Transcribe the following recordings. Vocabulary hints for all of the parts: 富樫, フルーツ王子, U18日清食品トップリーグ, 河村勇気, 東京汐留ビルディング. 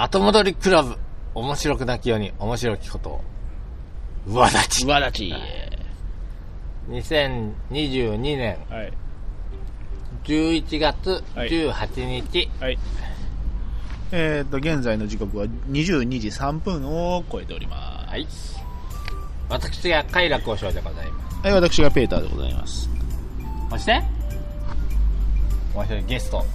後戻りクラブ、面白くなきように面白きことを、上立ち。上立ち。2022年11月18日。はいはい、現在の時刻は22時3分を超えております。はい、私が快楽和尚でございます。はい、私がペーターでございます。そして、もう一人ゲスト。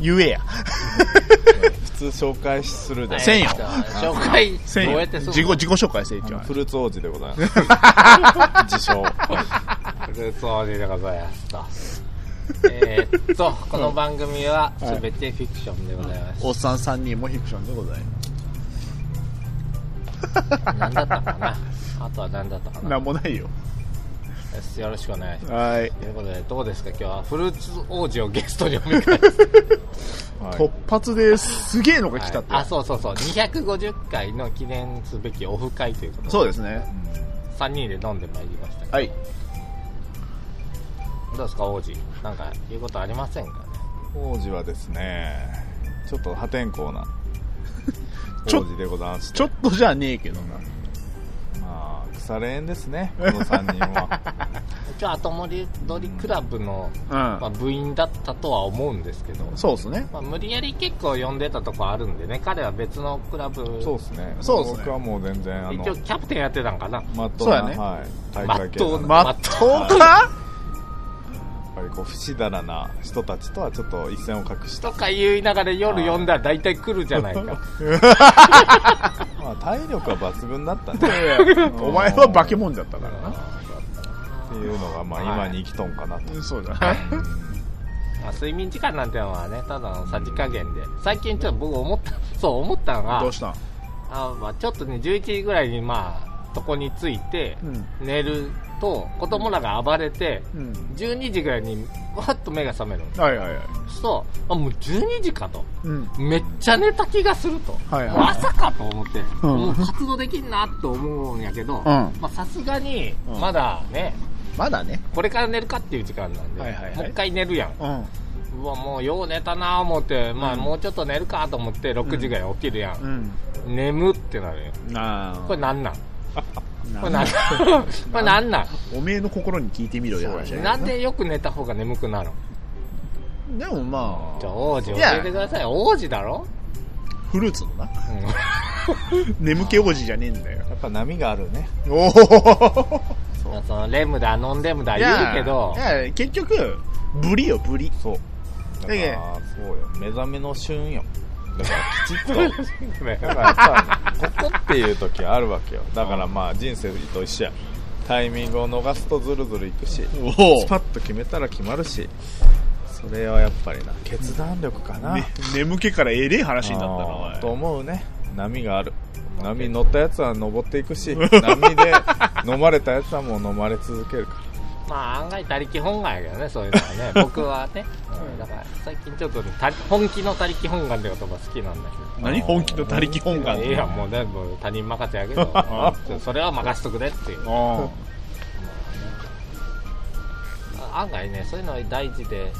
言えや。普通紹介するで。せんよ。紹介せんよ。自己紹介せんよ。フルーツ王子でございます。自称。フルーツ王子でございます。この番組はすべてフィクションでございます。おっさん3人もフィクションでございます。何だったかな。あとは何だったかな。なんもないよ。よろしくお願いします。はい。ということで、どうですか今日はフルーツ王子をゲストにお迎えして、はい、突発ですげえのが来たって、はい、あ、そうそうそう、250回の記念すべきオフ会ということで、そうですね、3人で飲んでまいりましたけど、はい、どうですか王子、なんか言うことありませんかね。王子はですね、ちょっと破天荒な王子でございまして、ちょっとじゃねえけどな、まあ、腐れ縁ですね、この3人は。一応、後戻りクラブの、まあ、部員だったとは思うんですけど、そうですね、まあ、無理やり結構呼んでたとこあるんでね、彼は別のクラブ、そうですね、僕はもう全然、一応、キャプテンやってたんかな、まっとうな、まっとうか、やっぱりこう、不死だらな人たちとはちょっと一線を画したとか言いながら、夜呼んだら大体来るじゃないか。まあ、体力は抜群だったね。お前は化け物だったからなっていうのが、まあ今に生きとんかなと、はい、そうだね、まあ、睡眠時間なんてのはね、ただのさじ加減で、最近ちょっと僕思ったのが、どうしたん、あ、まあ、ちょっとね、11時ぐらいにまあ床について寝ると、子供らが暴れて、うん、12時ぐらいにわっと目が覚めるんです、はいはいはい、そう、あ、もう12時かと、うん、めっちゃ寝た気がすると、はいはい、朝かと思って、うん、もう活動できんなと思うんやけど、さすがにまだね、うん、まだね、これから寝るかっていう時間なんで、はいはいはい、もう一回寝るやん、うん、うわ、もうよう寝たなと思って、まあ、もうちょっと寝るかと思って6時ぐらい起きるやん、うん、眠ってなるやん、これなんなんこれなんなん、おめえの心に聞いてみろよ、話なんでよく寝た方が眠くなるの。でもまあ、じゃあ王子教えてください。王子だろ、フルーツのな、うん、眠気王子じゃねえんだよ。やっぱ波があるね。おそう、そのレムだノンレムだ言うけど、いや結局ブリよ、ブリ、そうだから、そうよ、目覚めの旬よ、だからきちっとだからやっぱここっていう時あるわけよ。だからまあ人生と一緒や、タイミングを逃すとズルズルいくし、スパッと決めたら決まるし、それはやっぱりな、決断力かな、ね、眠気からえれえ話になったなと思うね。波がある、波乗ったやつは登っていくし、波で飲まれたやつはもう飲まれ続けるから、まあ案外他力本願やけどね、そういうのはね。僕はね、だから最近ちょっと、ね、本気の他力本願って言葉好きなんだけど。何、本気の他力本願って、いや、もうね、もう他人任せやけどそれは任しとくねっていう、ああ、案外ね、そういうの大事で、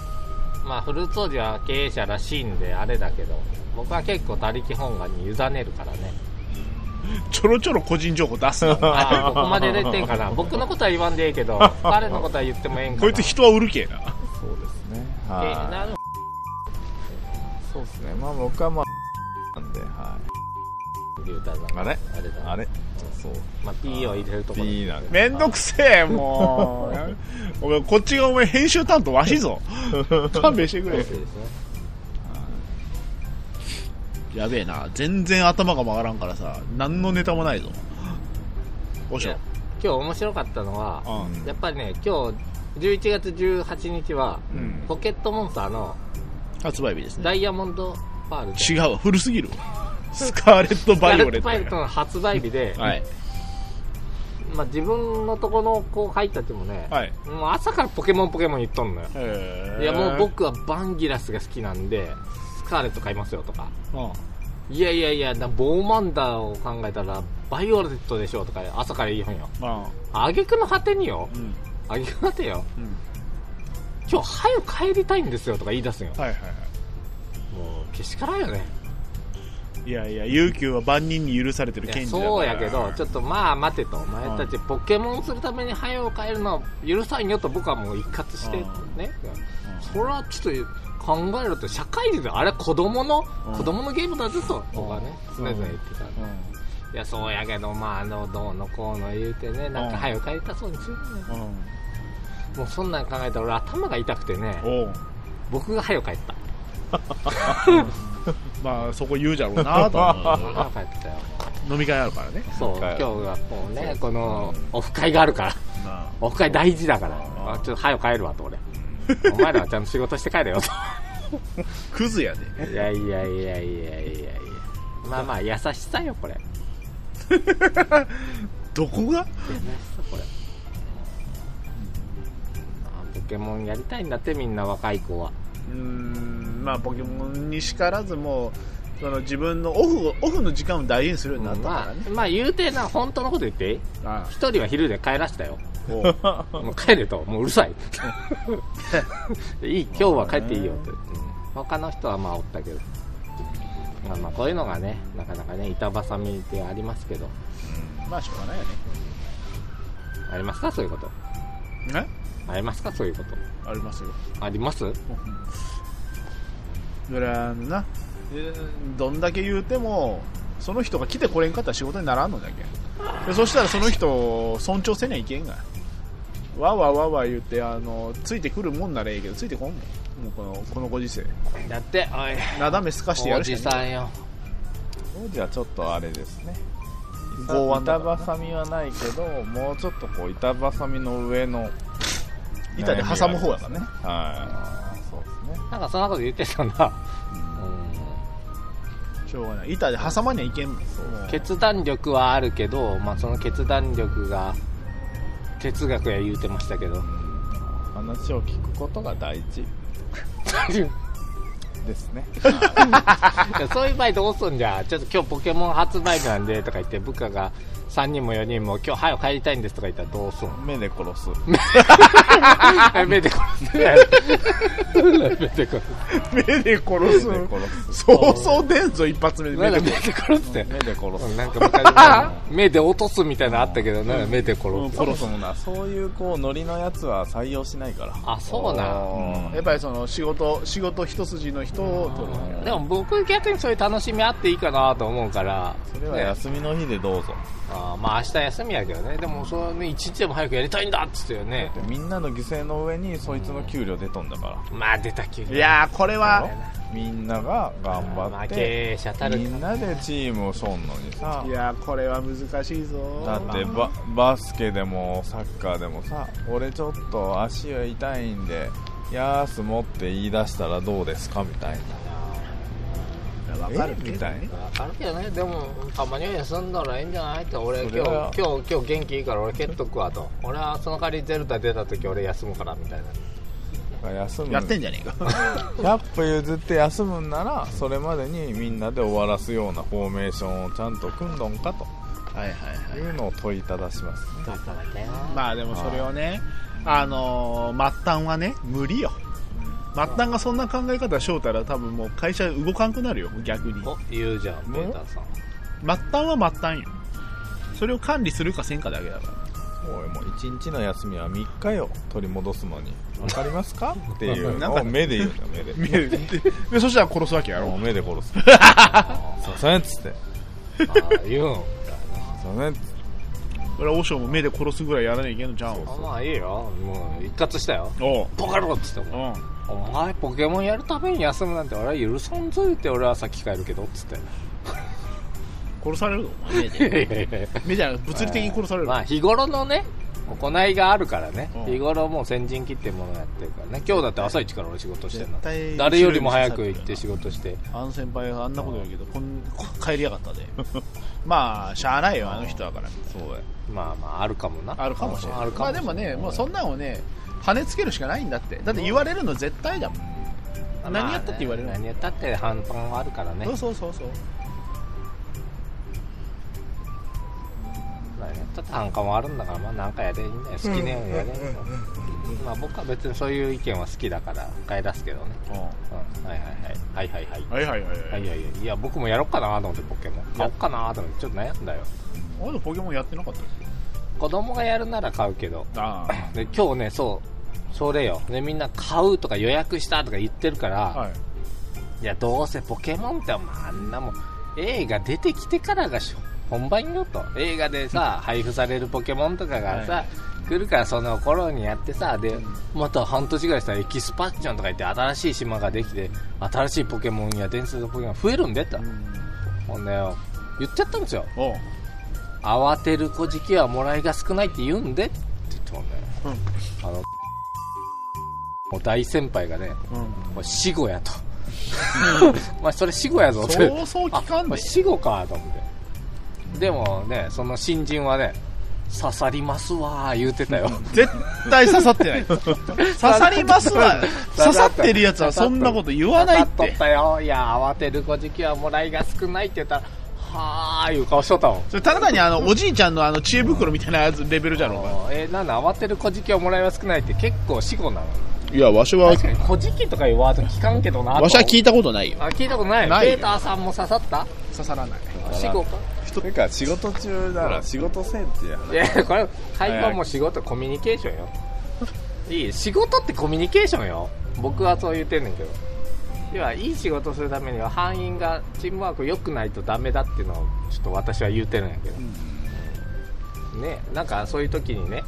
まあフルーツ王子は経営者らしいんであれだけど、僕は結構他力本願に委ねるからね。ちょろちょろ個人情報出すの。あ、ここまで出てんかな。僕のことは言わんでええけど、彼のことは言ってもええんかな。こいつ人は売るけえな。そうですね。はい。そうですね。まあ僕はまあなんで、はい。あれあれ。そう。まあ P を入れるところ。P なんで。めんどくせえもう。お前こっちがお前編集担当わしぞ。勘弁してくれ。やべえな、全然頭が曲がらんからさ、何のネタもないぞ。おしょ。今日面白かったのは、うん、やっぱりね、今日11月18日は、うん、ポケットモンスターの発売日ですね。ダイヤモンドパール。違う、古すぎる。スカーレットバイオレット。スカーレットバイオレットの発売日で、はい、まあ、自分のとこの後輩たちもね、はい、もう朝からポケモンポケモン言っとんのよ。いや、もう僕はバンギラスが好きなんで。スカーレット買いますよとか、うん、いやいやいや、ボーマンダーを考えたらバイオレットでしょとか朝から言いはんよ、挙句の果てによ、挙句の果てよ、うん、今日早く帰りたいんですよとか言い出すよ、はいはいはい、もうけしからんよね。いやいや、悠久は万人に許されてる権利だから。そうやけど、ちょっとまあ待てと、お前たちポケモンするために早を変えるのは許さんよと僕はもう一括してね。それはちょっと考えると社会であれ子供のゲームだぞと僕はね常々言ってた。いやそうやけど、まあどうのこうの言うてね、なんか早を変えたそうにするね。もうそんなん考えたら俺頭が痛くてね。僕が早を変えた。まあそこ言うじゃろうなと思って飲み会あるからね。そう、今日はこうね、このオフ会があるから、オフ会大事だから、あ、ちょっと早く帰るわと俺。お前らはちゃんと仕事して帰れよと。クズやで。いやいやいやいやいやいや。まあまあ優しさよこれ。どこが？優しさこれ。ポケモンやりたいんだってみんな若い子は。まあ、ポケモンにしからずもうその自分のオフの時間を大事にするようになったからね、まあ言うてな、本当のこと言っていい？一人は昼で帰らしたよ。もう帰れと、もううるさい。いい、今日は帰っていいよと。他の人はまあおったけど、まあこういうのがねなかなかね板挟みでありますけど、まあしょうがないよね。ありますかそういうこと？え？ありますかそういうこと？ありますよ。あります？それはな、どんだけ言うてもその人が来てこれんかったら仕事にならんのだけで、そしたらその人を尊重せにゃいけんが、わわわわ言ってついてくるもんならいいけどついてこんもん、もうこのご時世だって、おいなだめすかしてやるし、おじさんよ。当時はちょっとあれですね、板挟みはないけどもうちょっとこう板挟みの上の板で挟む方だからね。はい、なんかそんなこと言ってたんだ。しょうがない。板で挟まにはいけんもん。決断力はあるけど、まあその決断力が哲学や言うてましたけど。話を聞くことが大事。ですね。そういう場合どうすんじゃ。ちょっと今日ポケモン発売日なんでとか言って部下が3人も4人も今日早く帰りたいんですとか言ったらどうすん？目で殺す。目で殺す。目で殺す。そうそう出んぞ一発目で。目で殺す。なんか昔目で落とすみたいなのあったけどね、目で殺す。殺すもんな。そういうこうノリのやつは採用しないから。あ、そうなん。やっぱりその仕事一筋の人を取る、ね。でも僕逆にそういう楽しみあっていいかなと思うから。それは休みの日でどうぞ。あ、まあ明日休みやけどね。でもそれね、一日でも早くやりたいんだっつってよね。みんなの犠牲の上にそいつの給料出とんだから。まあ出た給料。いやーこれはみんなが頑張ってみんなでチームをしょんのにさ。いやーこれは難しいぞ。だってバスケでもサッカーでもさ、俺ちょっと足が痛いんで休もって言い出したらどうですかみたいな。分かるみたいね。分かるけどね。でもたまには休んだらいいんじゃないって。俺今日元気いいから俺蹴っとくわと。俺はその代わりゼルダ出た時俺休むからみたいな。休むやってんじゃねえか。100歩譲って休むんならそれまでにみんなで終わらすようなフォーメーションをちゃんと組んどんかと、いうのを問いただしますね。まあでもそれをね、末端はね無理よ。末端がそんな考え方しようたら多分もう会社動かんくなるよ。逆に言うじゃん、メーターさん。末端は末端よ。それを管理するかせんかだけだから。おい、もう1日の休みは3日よ、取り戻すのに分かりますかっていうのを目で言うんだ。目でそしたら殺すわけやろ。目で殺す。そうそうやっつって言うんかな。そうそうやっつって俺はオショも目で殺すぐらいやらなきゃいけんのちゃうん。まあいいよ、もう一括したよ。ポカロッつっても、お前ポケモンやるために休むなんて俺は許さんぞ言って、俺は先帰るけどっつって殺されるの目じゃなく物理的に殺される。まあ日頃のね行いがあるからね。日頃もう先陣切ってものやってるからね。今日だって朝一から俺仕事してんの。誰よりも早く行って仕事して、あの先輩があんなことやけど帰りやがったで。まあしゃあないよ、あの人だから。そうや、まあまああるかもな。あるかもしれない。まあでもね、もうそんなのをね跳ねつけるしかないんだって。だって言われるの絶対だもん、何やったって言われる。何やったって反反はあるからね。そう何やったって反感はあるんだから、まあ何かやれいいんだよ、好きねやれんだよ。まあ僕は別にそういう意見は好きだから変え出すけどね。はいはいはい。はいはいはいはいはいはいはいはいはいや僕もやろっかなと思ってポケモン買おっかなと思ってちょっと悩んだよ。あのポケモンやってなかったですよ。子供がやるなら買うけど。ああ。で今日ねそうそれよ。でみんな買うとか予約したとか言ってるから。はい。いやどうせポケモンってあんなもん映画出てきてからが本番よと。映画でさ配布されるポケモンとかがさ。はい来るからその頃にやってさでまた半年ぐらいしたらエキスパッションとか言って新しい島ができて新しいポケモンや伝説のポケモンが増えるんでってほんでよ言っちゃったんですよ。おう慌てる小じきはもらいが少ないって言うんでって言ってもんだよ、うん、もう大先輩がね、うん、死後やとまあそれ死後やぞってそうそう聞かんね死後かと思ってでもねその新人はね刺さりますわー言うてたよ絶対刺さってない刺さりますわ刺さってるやつはそんなこと言わないって刺さっとったよいや慌てる小じきはもらいが少ないって言ったらはーいう顔しとったもんそれただ単におじいちゃんの知恵袋みたいなやつレベルじゃろなんだ慌てる小じきはもらいは少ないって結構死語なの。いやわしは確かに小じきとかいうワード聞かんけどなわしは聞いたことないよ。あ聞いたことないペーターさんも刺さった刺さらない死語かてか仕事中だから仕事せんってやいやこれ会話も仕事コミュニケーションよいい仕事ってコミュニケーションよ僕はそう言ってんねんけど要はいい仕事するためには班員がチームワーク良くないとダメだっていうのをちょっと私は言うてるんやけど、うん、ねなんかそういう時にね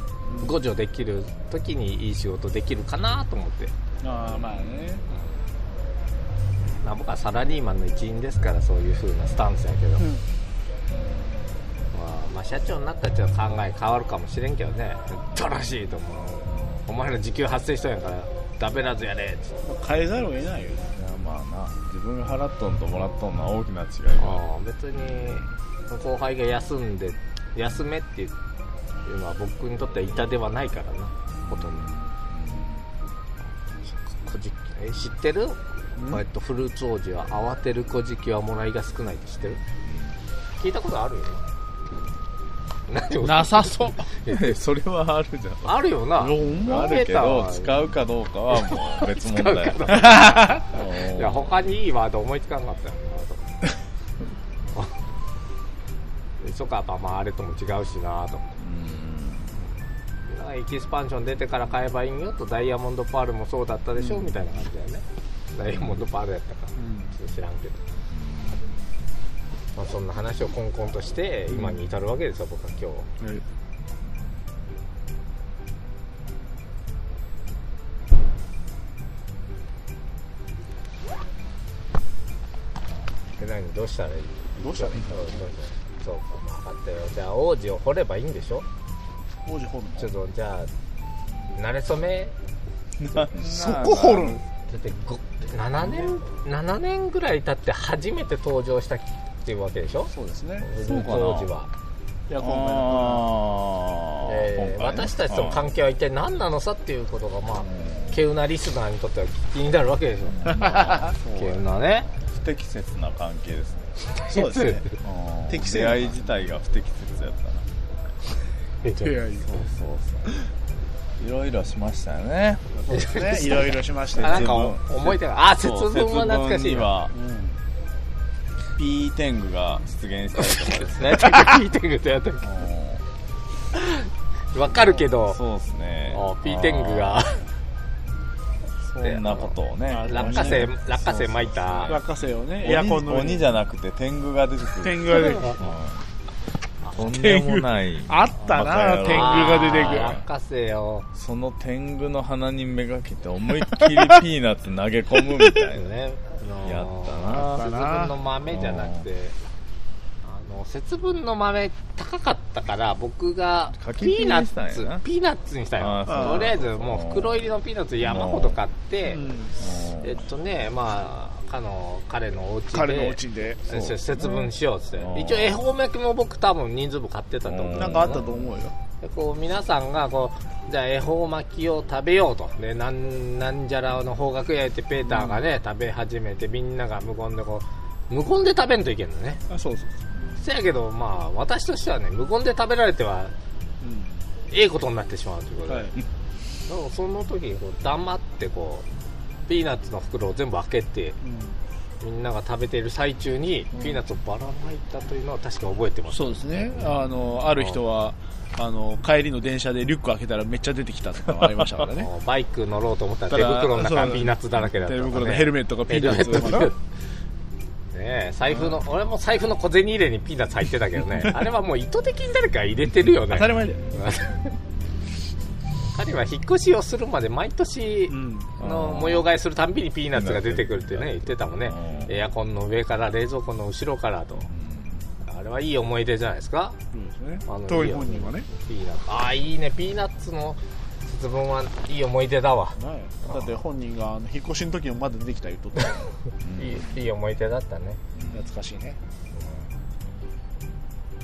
互助できる時にいい仕事できるかなと思ってああまあね、僕はサラリーマンの一員ですからそういう風なスタンスやけど、うんまあ、社長になったらちょっと考え変わるかもしれんけどね正しいと思うお前ら時給発生したんやからダメなずやれって変えざるを得ないよ。いやまあな自分が払っとんともらっとんのは大きな違いがあ別に後輩が休めっていうのは僕にとっては痛ではないからなほとんど知ってるフルーツ王子は慌てる小じきはもらいが少ないって知ってる聞いたことあるよなさそうそれはあるじゃんあるよなあるけど使うかどうかはもう別問題いや他にいいワード思いつかなかったよなとそかまああれとも違うしなとエキスパンション出てから買えばいいんよとダイヤモンドパールもそうだったでしょ、うん、みたいな感じだよねダイヤモンドパールやったか、うん、ちょっと知らんけどまあ、そんな話をコンコンとして今に至るわけですよ、僕は今日、はい、何どうしたらいいそうか、まあ、分かったよ。じゃあ王子を掘ればいいんでしょ。王子掘るのちょっとじゃあ馴れ初めそこ掘るんだって7年ぐらい経って初めて登場したっていうわけでしょ。そうですね。そうかな。当時はいや今回の、私たちとの関係は一体何なのさっていうことがまあ稀有なリスナーにとっては気になるわけでしょ。稀有なね。不適切な関係ですね。そうですね。適切出会い自体が不適切だったな。出会い。そうそうそう。いろいろしましたよね。ねいろいろしました。なんか思い出が節分は懐かしいわ。ピーテングが出現したりとかですねピーテングってやったっけわかるけどそうですねピーテングがそんなことをね落花生巻いた落花生をねエアコンの鬼じゃなくて天狗が出てくる天狗が出てくるとんでもないあったな天狗が出てくる落花生をその天狗の鼻にめがけて思いっきりピーナッツ投げ込むみたいなねやったな。節分の豆じゃなくて節分の豆高かったから僕がピーナッツにしたよ。とりあえずもう袋入りのピーナッツ山ほど買ってまあ彼のお家で節分しようっつって、うん、一応恵方巻きも僕多分人数分買ってたと思う。なんかあったと思うよ。こう皆さんがこうじゃあ恵方巻きを食べようとで なんじゃらの方角へってペーターがね、うん、食べ始めてみんなが無言で食べんといけんのね。あそうそうせやけどまあ私としてはね無言で食べられては、うん、ええことになってしまうということで、はい、その時にこう黙ってこうピーナッツの袋を全部開けて、みんなが食べている最中にピーナッツをばらまいたというのは確か覚えてます。そうですね、ある人は帰りの電車でリュック開けたらめっちゃ出てきたとかありましたからねバイク乗ろうと思ったら手袋の中ピーナッツだらけだったから、ね、手袋のヘルメットがピーナッツだからね、財布の、うん、俺も財布の小銭入れにピーナッツ入ってたけどねあれはもう意図的に誰か入れてるよね当たり前だよ彼は引っ越しをするまで毎年の模様替えするたんびにピーナッツが出てくるってね言ってたもんね。エアコンの上から冷蔵庫の後ろからと、あれはいい思い出じゃないですか。そうですね、遠い本人はねピーナッツ、あーいいね、ピーナッツの節分はいい思い出だわ。だって本人が引っ越しの時もまだ出てきた言うとったいい思い出だったね。懐かしいね。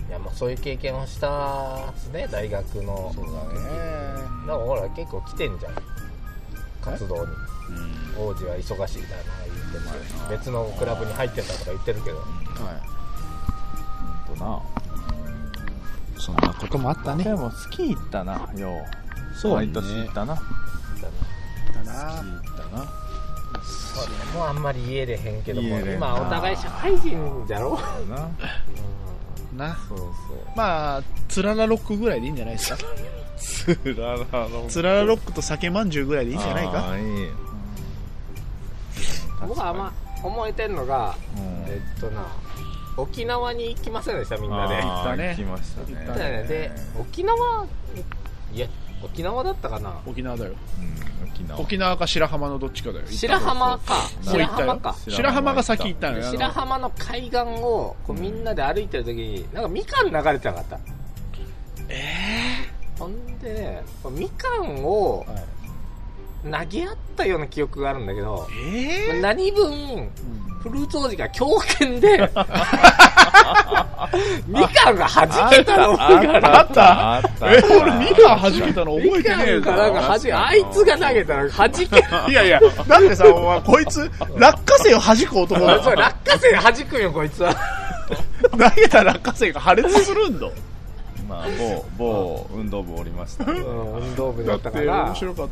いや、まあそういう経験をしたですね、大学の。そうだね。でもほら結構来てんじゃん活動に。王子は忙しいだな言ってます。別のクラブに入ってたとか言ってるけど。はい。な。そんなこともあったね。でもスキー行ったなよ。そう毎年行ったな。それもあんまり家でへんけども、今お互い社会人じゃろうな。そうそう。まあつららロックぐらいでいいんじゃないですか。つららロックと酒まんじゅうぐらいでいいんじゃないか。僕はあんま思えてんのが、沖縄に行きませんでしたみんなで。行ったね。行きましたね。で沖縄、いや沖縄だったかな。沖縄だよ、うん、沖縄か白浜のどっちかだよ。白浜か。白浜が先行ったのよ。白浜の海岸をこうみんなで歩いてる時になんかみかん流れてなかった、ほんでねみかんを投げ合ったような記憶があるんだけど、何分フルーツ王子が狂犬でみかんが弾けたの覚えがあった。俺みかん弾けたの覚えてねえぞ。あいつが投げたら弾け。いやいや、だってさ、お前こいつ落花生を弾く男だ。そう、落花生弾くよこいつは投げた落花生が破裂するんだ。まあ、某運動部おりました、運動部だったから。だって面白かっ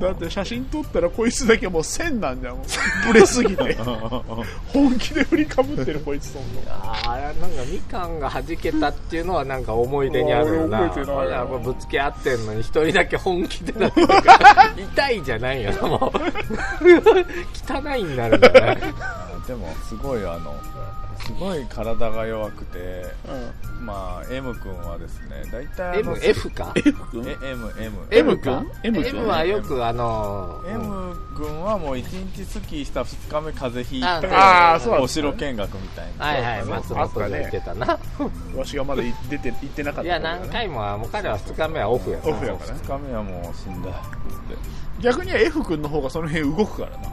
た。だって写真撮ったらこいつだけもう線なんじゃん、ブレすぎて本気で振りかぶってるこいつ。そんななんかみかんが弾けたっていうのはなんか思い出にあるよな。覚えてないな。ぶつけ合ってんのに一人だけ本気でなってるから痛いじゃないよもう汚いになるんだねでもすごい体が弱くて、まあ M 君はですね、だいたい F か M 君はよくM 君はもう1日スキーした2日目風邪ひいて、お城見学みたいな。はいはい、松本で行ってたな。わしがまだ行ってなかった。いや何回ももう彼は2日目はオフやから。2日目はもう死んだ。逆に F 君の方がその辺動くからな。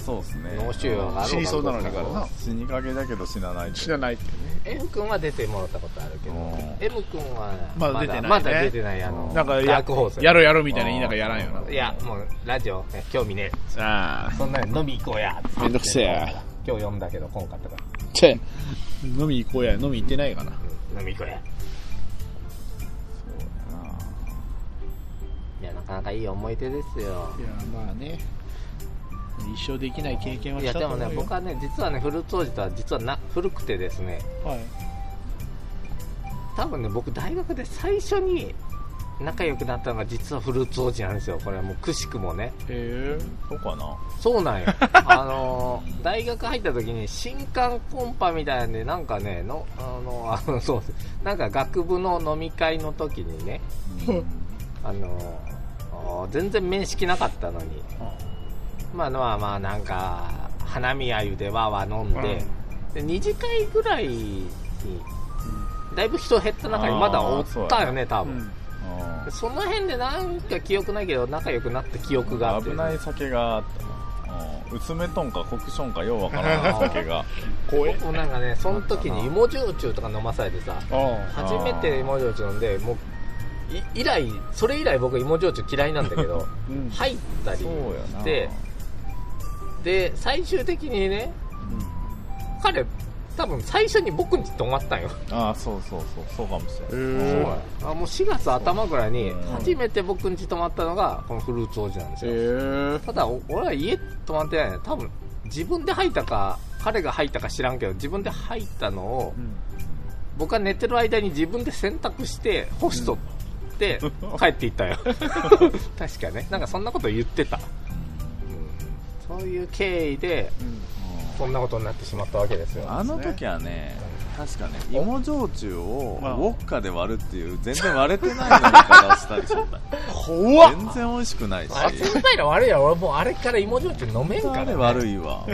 そうですね。脳腫瘍が死にそうなのにからな。死にかけだけど死なないってね。M 君は出てもらったことあるけど、M 君はまだ出てないね。まだ出てない。なんかダークホースやろみたいな言いながらやらんよな。いやもうラジオ興味ねえ。そんなの飲み行こうや。めんどくせえや。今日読んだけど今回とか。チェ飲み行こうや。飲み行ってないかな。飲み行こうや。そうだな。いやなかなかいい思い出ですよ。いやまあね。一生できない経験はしたと思うよ。いやでもね、僕はね実はねフルーツ王子とは実は古くてですね、多分ね僕大学で最初に仲良くなったのが実はフルーツ王子なんですよ。これはもうくしくもね。そうかな。そうなんよ大学入った時に新刊コンパみたいなんで、なんかねのそうなんか学部の飲み会の時にね全然面識なかったのに、まあなんか花見あゆでわ飲んで、2次会ぐらいにだいぶ人減った中にまだおったよね多分。その辺でなんか記憶ないけど仲良くなった記憶があって。危ない酒があったな。うつめとんかコクションかようわからない酒が僕もなんかね、その時に芋焼酎とか飲まされてさ、初めて芋焼酎飲んで、もうそれ以来僕芋焼酎嫌いなんだけど入ったりして、で最終的にね、彼多分最初に僕に泊まったんよ。ああ、そうそうそう、そうかもしれない。あ、もう4月頭ぐらいに初めて僕に泊まったのがこのフルーツ王子なんですよ。ただ俺は家泊まってないね。多分自分で入ったか彼が入ったか知らんけど、自分で入ったのを、うん、僕が寝てる間に自分で洗濯して干しとって帰っていったよ、うん、確かね、なんかそんなこと言ってた、うん、そういう経緯で、うん、そんなことになってしまったわけですよ。あの時はね、確かね、芋焼酎をウォッカで割るっていう、全然割れてないのにからしたりしちゃった。怖っ。全然美味しくないし。あれ先輩ら悪いや。俺もうあれから芋焼酎飲めんからね。あれ悪いわ。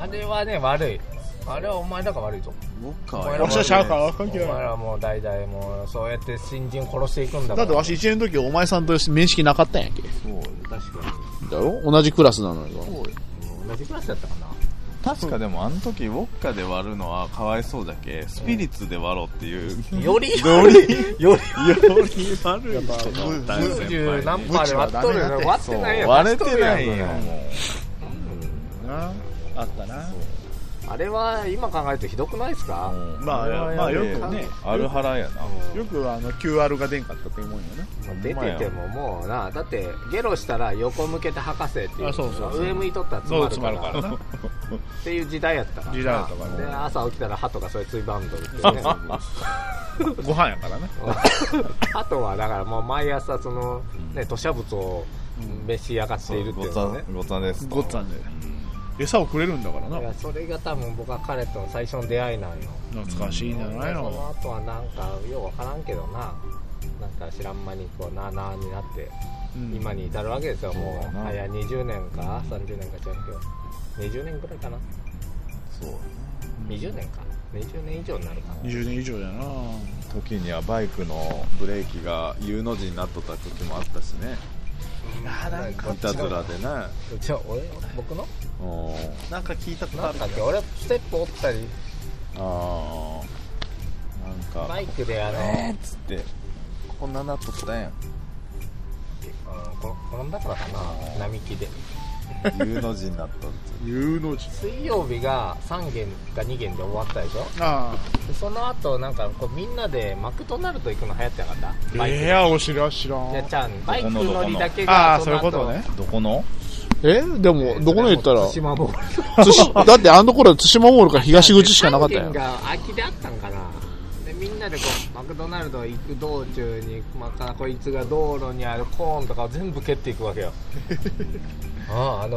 あれはね、悪い。あれはお前だから悪いぞ。ウォッカは悪い。わしはしゃあかん。お前らもう代々もうそうやって新人殺していくんだから。だってわし1年の時お前さんと面識なかったんやっけ。そう、確かに。だろ？同じクラスなのよ。同じクラスだったかな。確かでもあの時ウォッカで割るのはかわいそうだけ、スピリッツで割ろうっていう、うん、より悪いやっぱ50何パーで割っとるよね。割ってないやん、割れてないやん、うん、なあったな。あれは今考えるとひどくないですか、うん、まあ、まあよくね、あるはらやな、よくあの QR が出んかったというもんよね。出ててももうな、だってゲロしたら横向けて吐かせっていう、そうそうそう、上向いとったら詰まるからなっていう時代やったからな。時代やったからね。で朝起きたら歯とかそれついばんどるっていうねご飯やからねあとはだからもう毎朝そのね、吐しゃ物を召し上がっているっていうのね、ごっつぁんです、ごっつぁんで餌をくれるんだからな。らそれが多分僕は彼との最初の出会いなんよ。懐かしいんじゃないの。その後はなんかようわからんけどな、なんか知らん間にこうなあなあになって、うん、今に至るわけですよ。もう早20年か30年かちゃうけど、20年ぐらいかな。そう、20年か、20年以上になるかな。20年以上だな。時にはバイクのブレーキが U の字になっとった時もあったしね。なんかいたずらでね。じゃあ俺、僕のなんか聞いたことあるけど、俺ステップ折ったり、ああ、なんかバイクであのっつってこんななっとったやん。転んだからかな、並木で U の字になった。 U の字。水曜日が3軒か2軒で終わったでしょ。あでその後なんかこうみんなでマクドナルド行くの流行ってなかった。バイクで、お知ら知らん。いやちゃんバイク乗りだけがその後。ああ、そういうことね。どこのでもどこの言ったら、だってあの頃は津島モールから東口しかなかったよ。3軒が空きであったんかな。でみんなでこうマクドナルド行く道中にまたこいつが道路にあるコーンとかを全部蹴っていくわけよ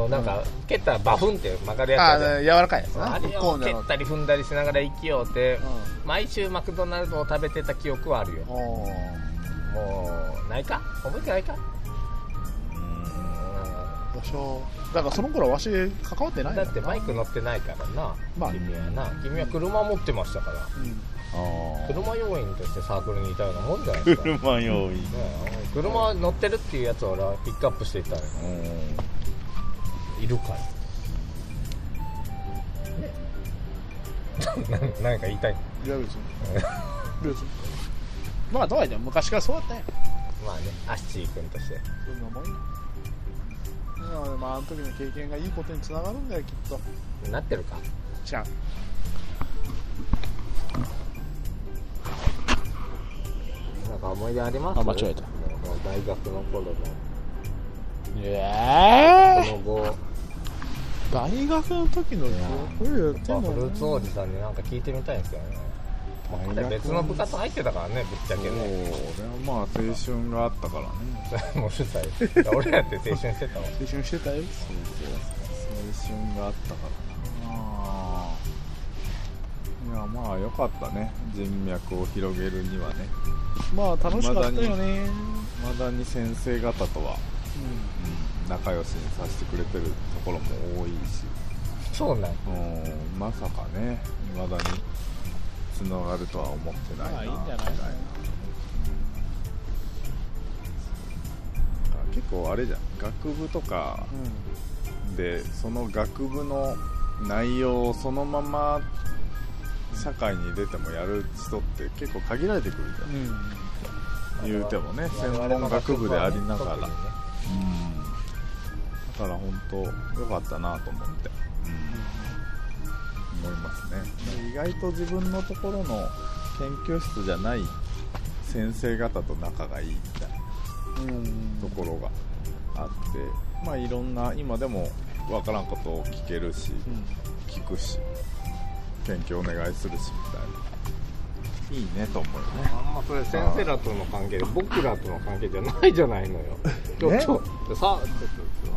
なんか蹴ったらバフンって曲がるやつ、柔らかいやつな。あれを蹴ったり踏んだりしながら生きようって、毎週マクドナルドを食べてた記憶はあるよ。もうないか、覚えてないか。だからその頃はわし関わってないんだ。だってバイク乗ってないからな、君は車持ってましたから、車要員としてサークルにいたようなもんじゃないですか。車要員、車乗ってるっていうやつを俺はピックアップしていたよ、いるかい何か言いたい。いや別にまあどうやって昔からそうだったんや。まあね、アッシー君としてそんなもんや。まあ、あの時の経験がいいことにつながるんだよきっと。なってるか。違う。なんか思い出あります？あ、間違えた。大学の頃の。その後。大学の時のこれやってんの。フルーツ王子さんに何か聞いてみたいんですけどね。別の部活入ってたからね、ぶっちゃけね。俺はまあ青春があったからね。もう主催。俺やって青春してたわ。青春してたよ。そう青春があったからな。いやまあ良かったね。人脈を広げるにはね。まあ楽しかったよね。まだに先生方とは、仲良しにさせてくれてるところも多いし。そうなん。まさかね、まだに。つながるとは思ってないな。いいんじゃないかな。結構あれじゃん、学部とかでその学部の内容をそのまま社会に出てもやる人って結構限られてくるじゃん、言うてもね、専門学部でありながら、だから本当良かったなと思って、思いますね。ね。意外と自分のところの研究室じゃない先生方と仲がいいみたいなところがあって、まあいろんな今でも分からんことを聞けるし、聞くし、研究お願いするしみたいな、いいねと思うよね。あんまそれ先生らとの関係で僕らとの関係じゃないじゃないのよ。ちょっと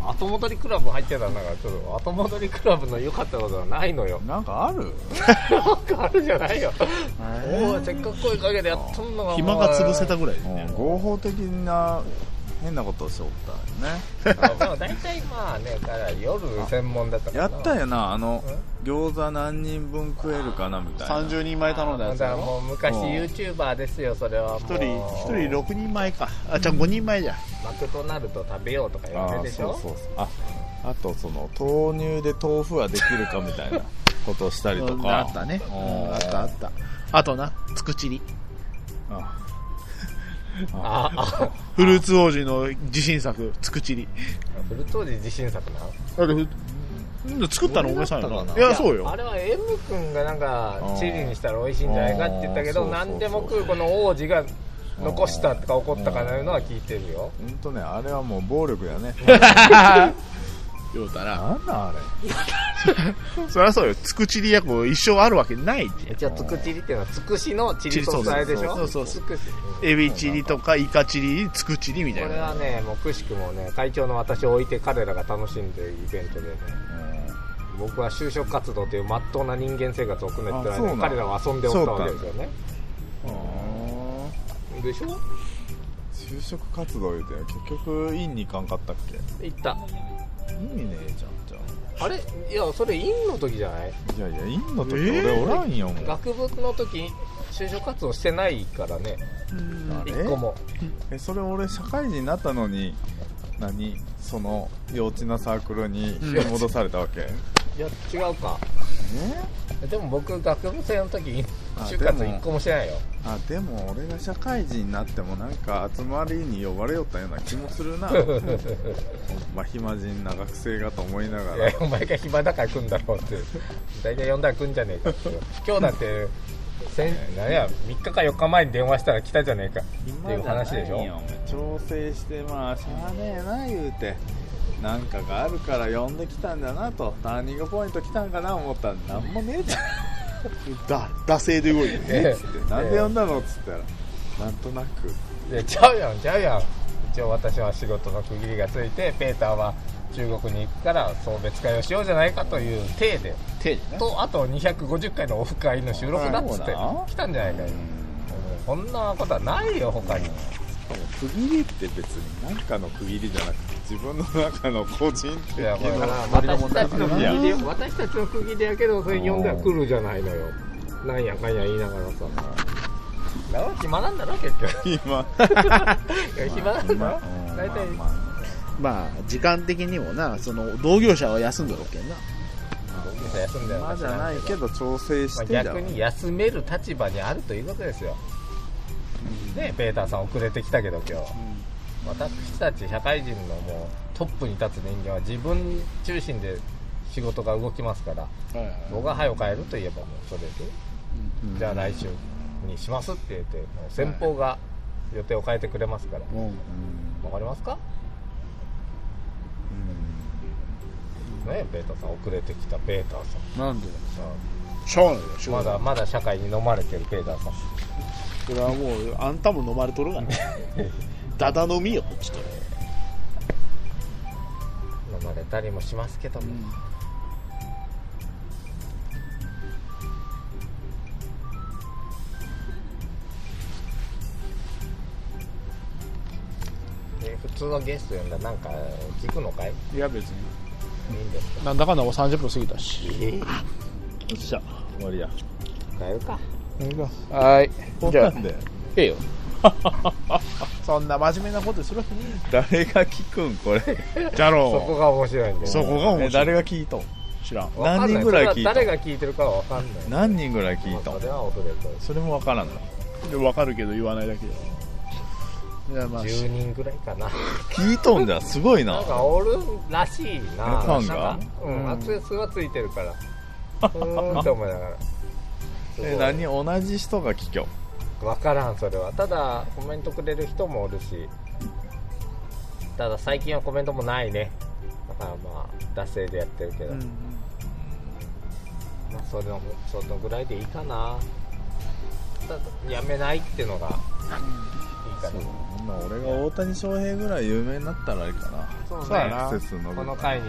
後戻りクラブ入ってたんだから、ちょっと後戻りクラブの良かったことはないのよ。なんかあるなんかあるじゃないよ。せっかく声かけてやっとんのが暇が潰せたぐらいですね。合法的な変なことをしよったよね。でも大体まあね、夜専門だったからやったよな。餃子何人分食えるかなみたいな、30人前頼んだやつだろ。昔 YouTuber ですよ。それはもう1人6人前か、あ、じゃあ5人前じゃん。マクドナルド食べようとか言われるでしょ。あとその豆乳で豆腐はできるかみたいなことをしたりとかあったね。あった。あとな、つくちり、フルーツ王子の自信作、つくちり。フルーツ王子自信作なの？作ったのお前さんやな。いや、そうよ。あれは M 君がなんかチリにしたら美味しいんじゃないかって言ったけど、何でも食うこの王子が残したとか怒ったかいうのは聞いてるよ。ほんとね、あれはもう暴力やね。ようたらなんだあれ。そりゃそうよ。つくちりやこ一生あるわけないじゃん。じゃあつくちりっていうのはつくしのチリ素材でしょ。そう。エビチリとかイカチリ、つくちりみたいな。これはね、もうくしくもね、会長の私を置いて彼らが楽しんでるイベントでね。僕は就職活動という真っ当な人間生活を送るってのは、彼らは遊んでおったわけですよね。でしょ。就職活動言うて結局院に行かんかったっけ？行った。意味ねえじゃん。じゃあ、あれ、いやそれ院の時じゃない？いやいや、院の時俺おらんよ、もう。学部の時就職活動してないからね。一個も。それ俺社会人になったのにその幼稚なサークルに戻されたわけ？いや違うか。でも僕学部生の時就活一個もしてないよ。でも俺が社会人になってもなんか集まりに呼ばれよったような気もするな。まあ暇人な学生がと思いながら。いやお前が暇だから来んだろうって。大体呼んだら来んじゃねえかって。今日だって3日か4日前に電話したら来たじゃねえかっていう話でしょ。調整してまあしゃあねえな言うて。なんかがあるから呼んできたんだなと、ターニングポイント来たんかな思ったらなんもねえじゃん。惰性で動いてね、なんで呼んだのっつったらなんとなく。いやちゃうやん。一応私は仕事の区切りがついて、ペーターは中国に行くから送別会をしようじゃないかという体で、とあと250回のオフ会の収録だっつって来たんじゃないかよ。こんなことはないよ他に。区切りって別に何かの区切りじゃなくて、自分の中の個人的な私たちの区切りやけど、それ呼んでは来るじゃないのよ。なんやかんや言いながらさ。暇なんだろ結局。暇なんだろ大体。まあ時間的にもな、その同業者は休んだろうけんな。まあじゃないけど調整して逆に休める立場にあるということですよ。ね、ペーターさん遅れてきたけど今日、私たち社会人のもうトップに立つ人間は自分中心で仕事が動きますから、僕が早く帰ると言えばもうそれで、じゃあ来週にしますって言って、もう先方が予定を変えてくれますから、わかりますか？ね、ペーターさん遅れてきたペーターさん。なんで？まだ社会に飲まれてるペーターさん。これはもうあんたも飲まれとるがね。ダダ飲みよこっちと飲まれたりもしますけども、普通はゲスト呼んだらなんか聞くのかい？いや別にいいんですか？なんだかんだ30分過ぎたし、よっしゃ終わりや。帰るか。はい、じゃあええよ。そんな真面目なことする。誰が聞くんこれ。じゃろう。そこが面白いんで。誰が聞いたん？知らん。何人ぐらい聞いた？誰が聞いてるかは分かんない。何人ぐらい聞いたん？それも分からんの。分かるけど言わないだけだ。10人ぐらいかな。聞いとんじゃすごいな。なんかおるらしいな。ファンが。アクセスはついてるから。ーんって思いながら何同じ人が帰郷分からん。それはただコメントくれる人もおるし、ただ最近はコメントもないね。だからまあ惰性でやってるけど、うん、まあそのぐらいでいいかな。ただやめないっていうのがいいかな。まあ、俺が大谷翔平ぐらい有名になったらいいかな。そうね、アクセス伸びる。この回に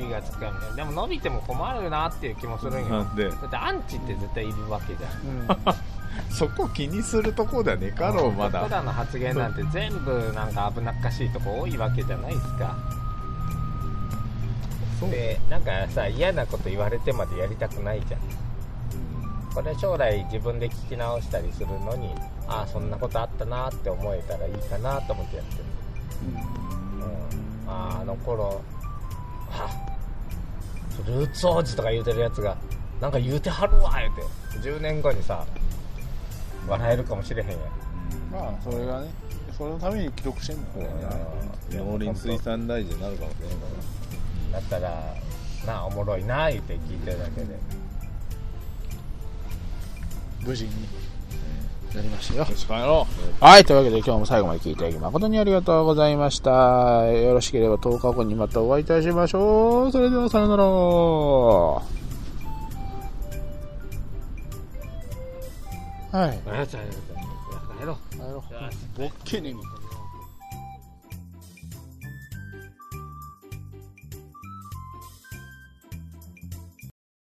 伸びがつくみたいな。でも伸びても困るなっていう気もするんよ。でだってアンチって絶対いるわけじゃん、うん、そこ気にするとこだねかろう。まだ普段の発言なんて全部なんか危なっかしいとこ多いわけじゃないですか。そうでなんかさ、嫌なこと言われてまでやりたくないじゃん。これ将来自分で聞き直したりするのに、ああそんなことあったなって思えたらいいかなと思ってやってる、うん、あの頃はフルーツ王子とか言うてるやつがなんか言うてはるわ言うて10年後にさ笑えるかもしれへんやん。まあそれがね、それのために記録してんのかな。農林水産大臣になるかもしれないからだったらなあ、おもろいな言うて聞いてるだけで無事になりましたよ。よろしくお願いします。はい、というわけで今日も最後まで聞いていただき誠にありがとうございました。よろしければ10日後にまたお会いいたしましょう。それではさよなら。はい。あやちゃんやろ。やろ。ボッケに。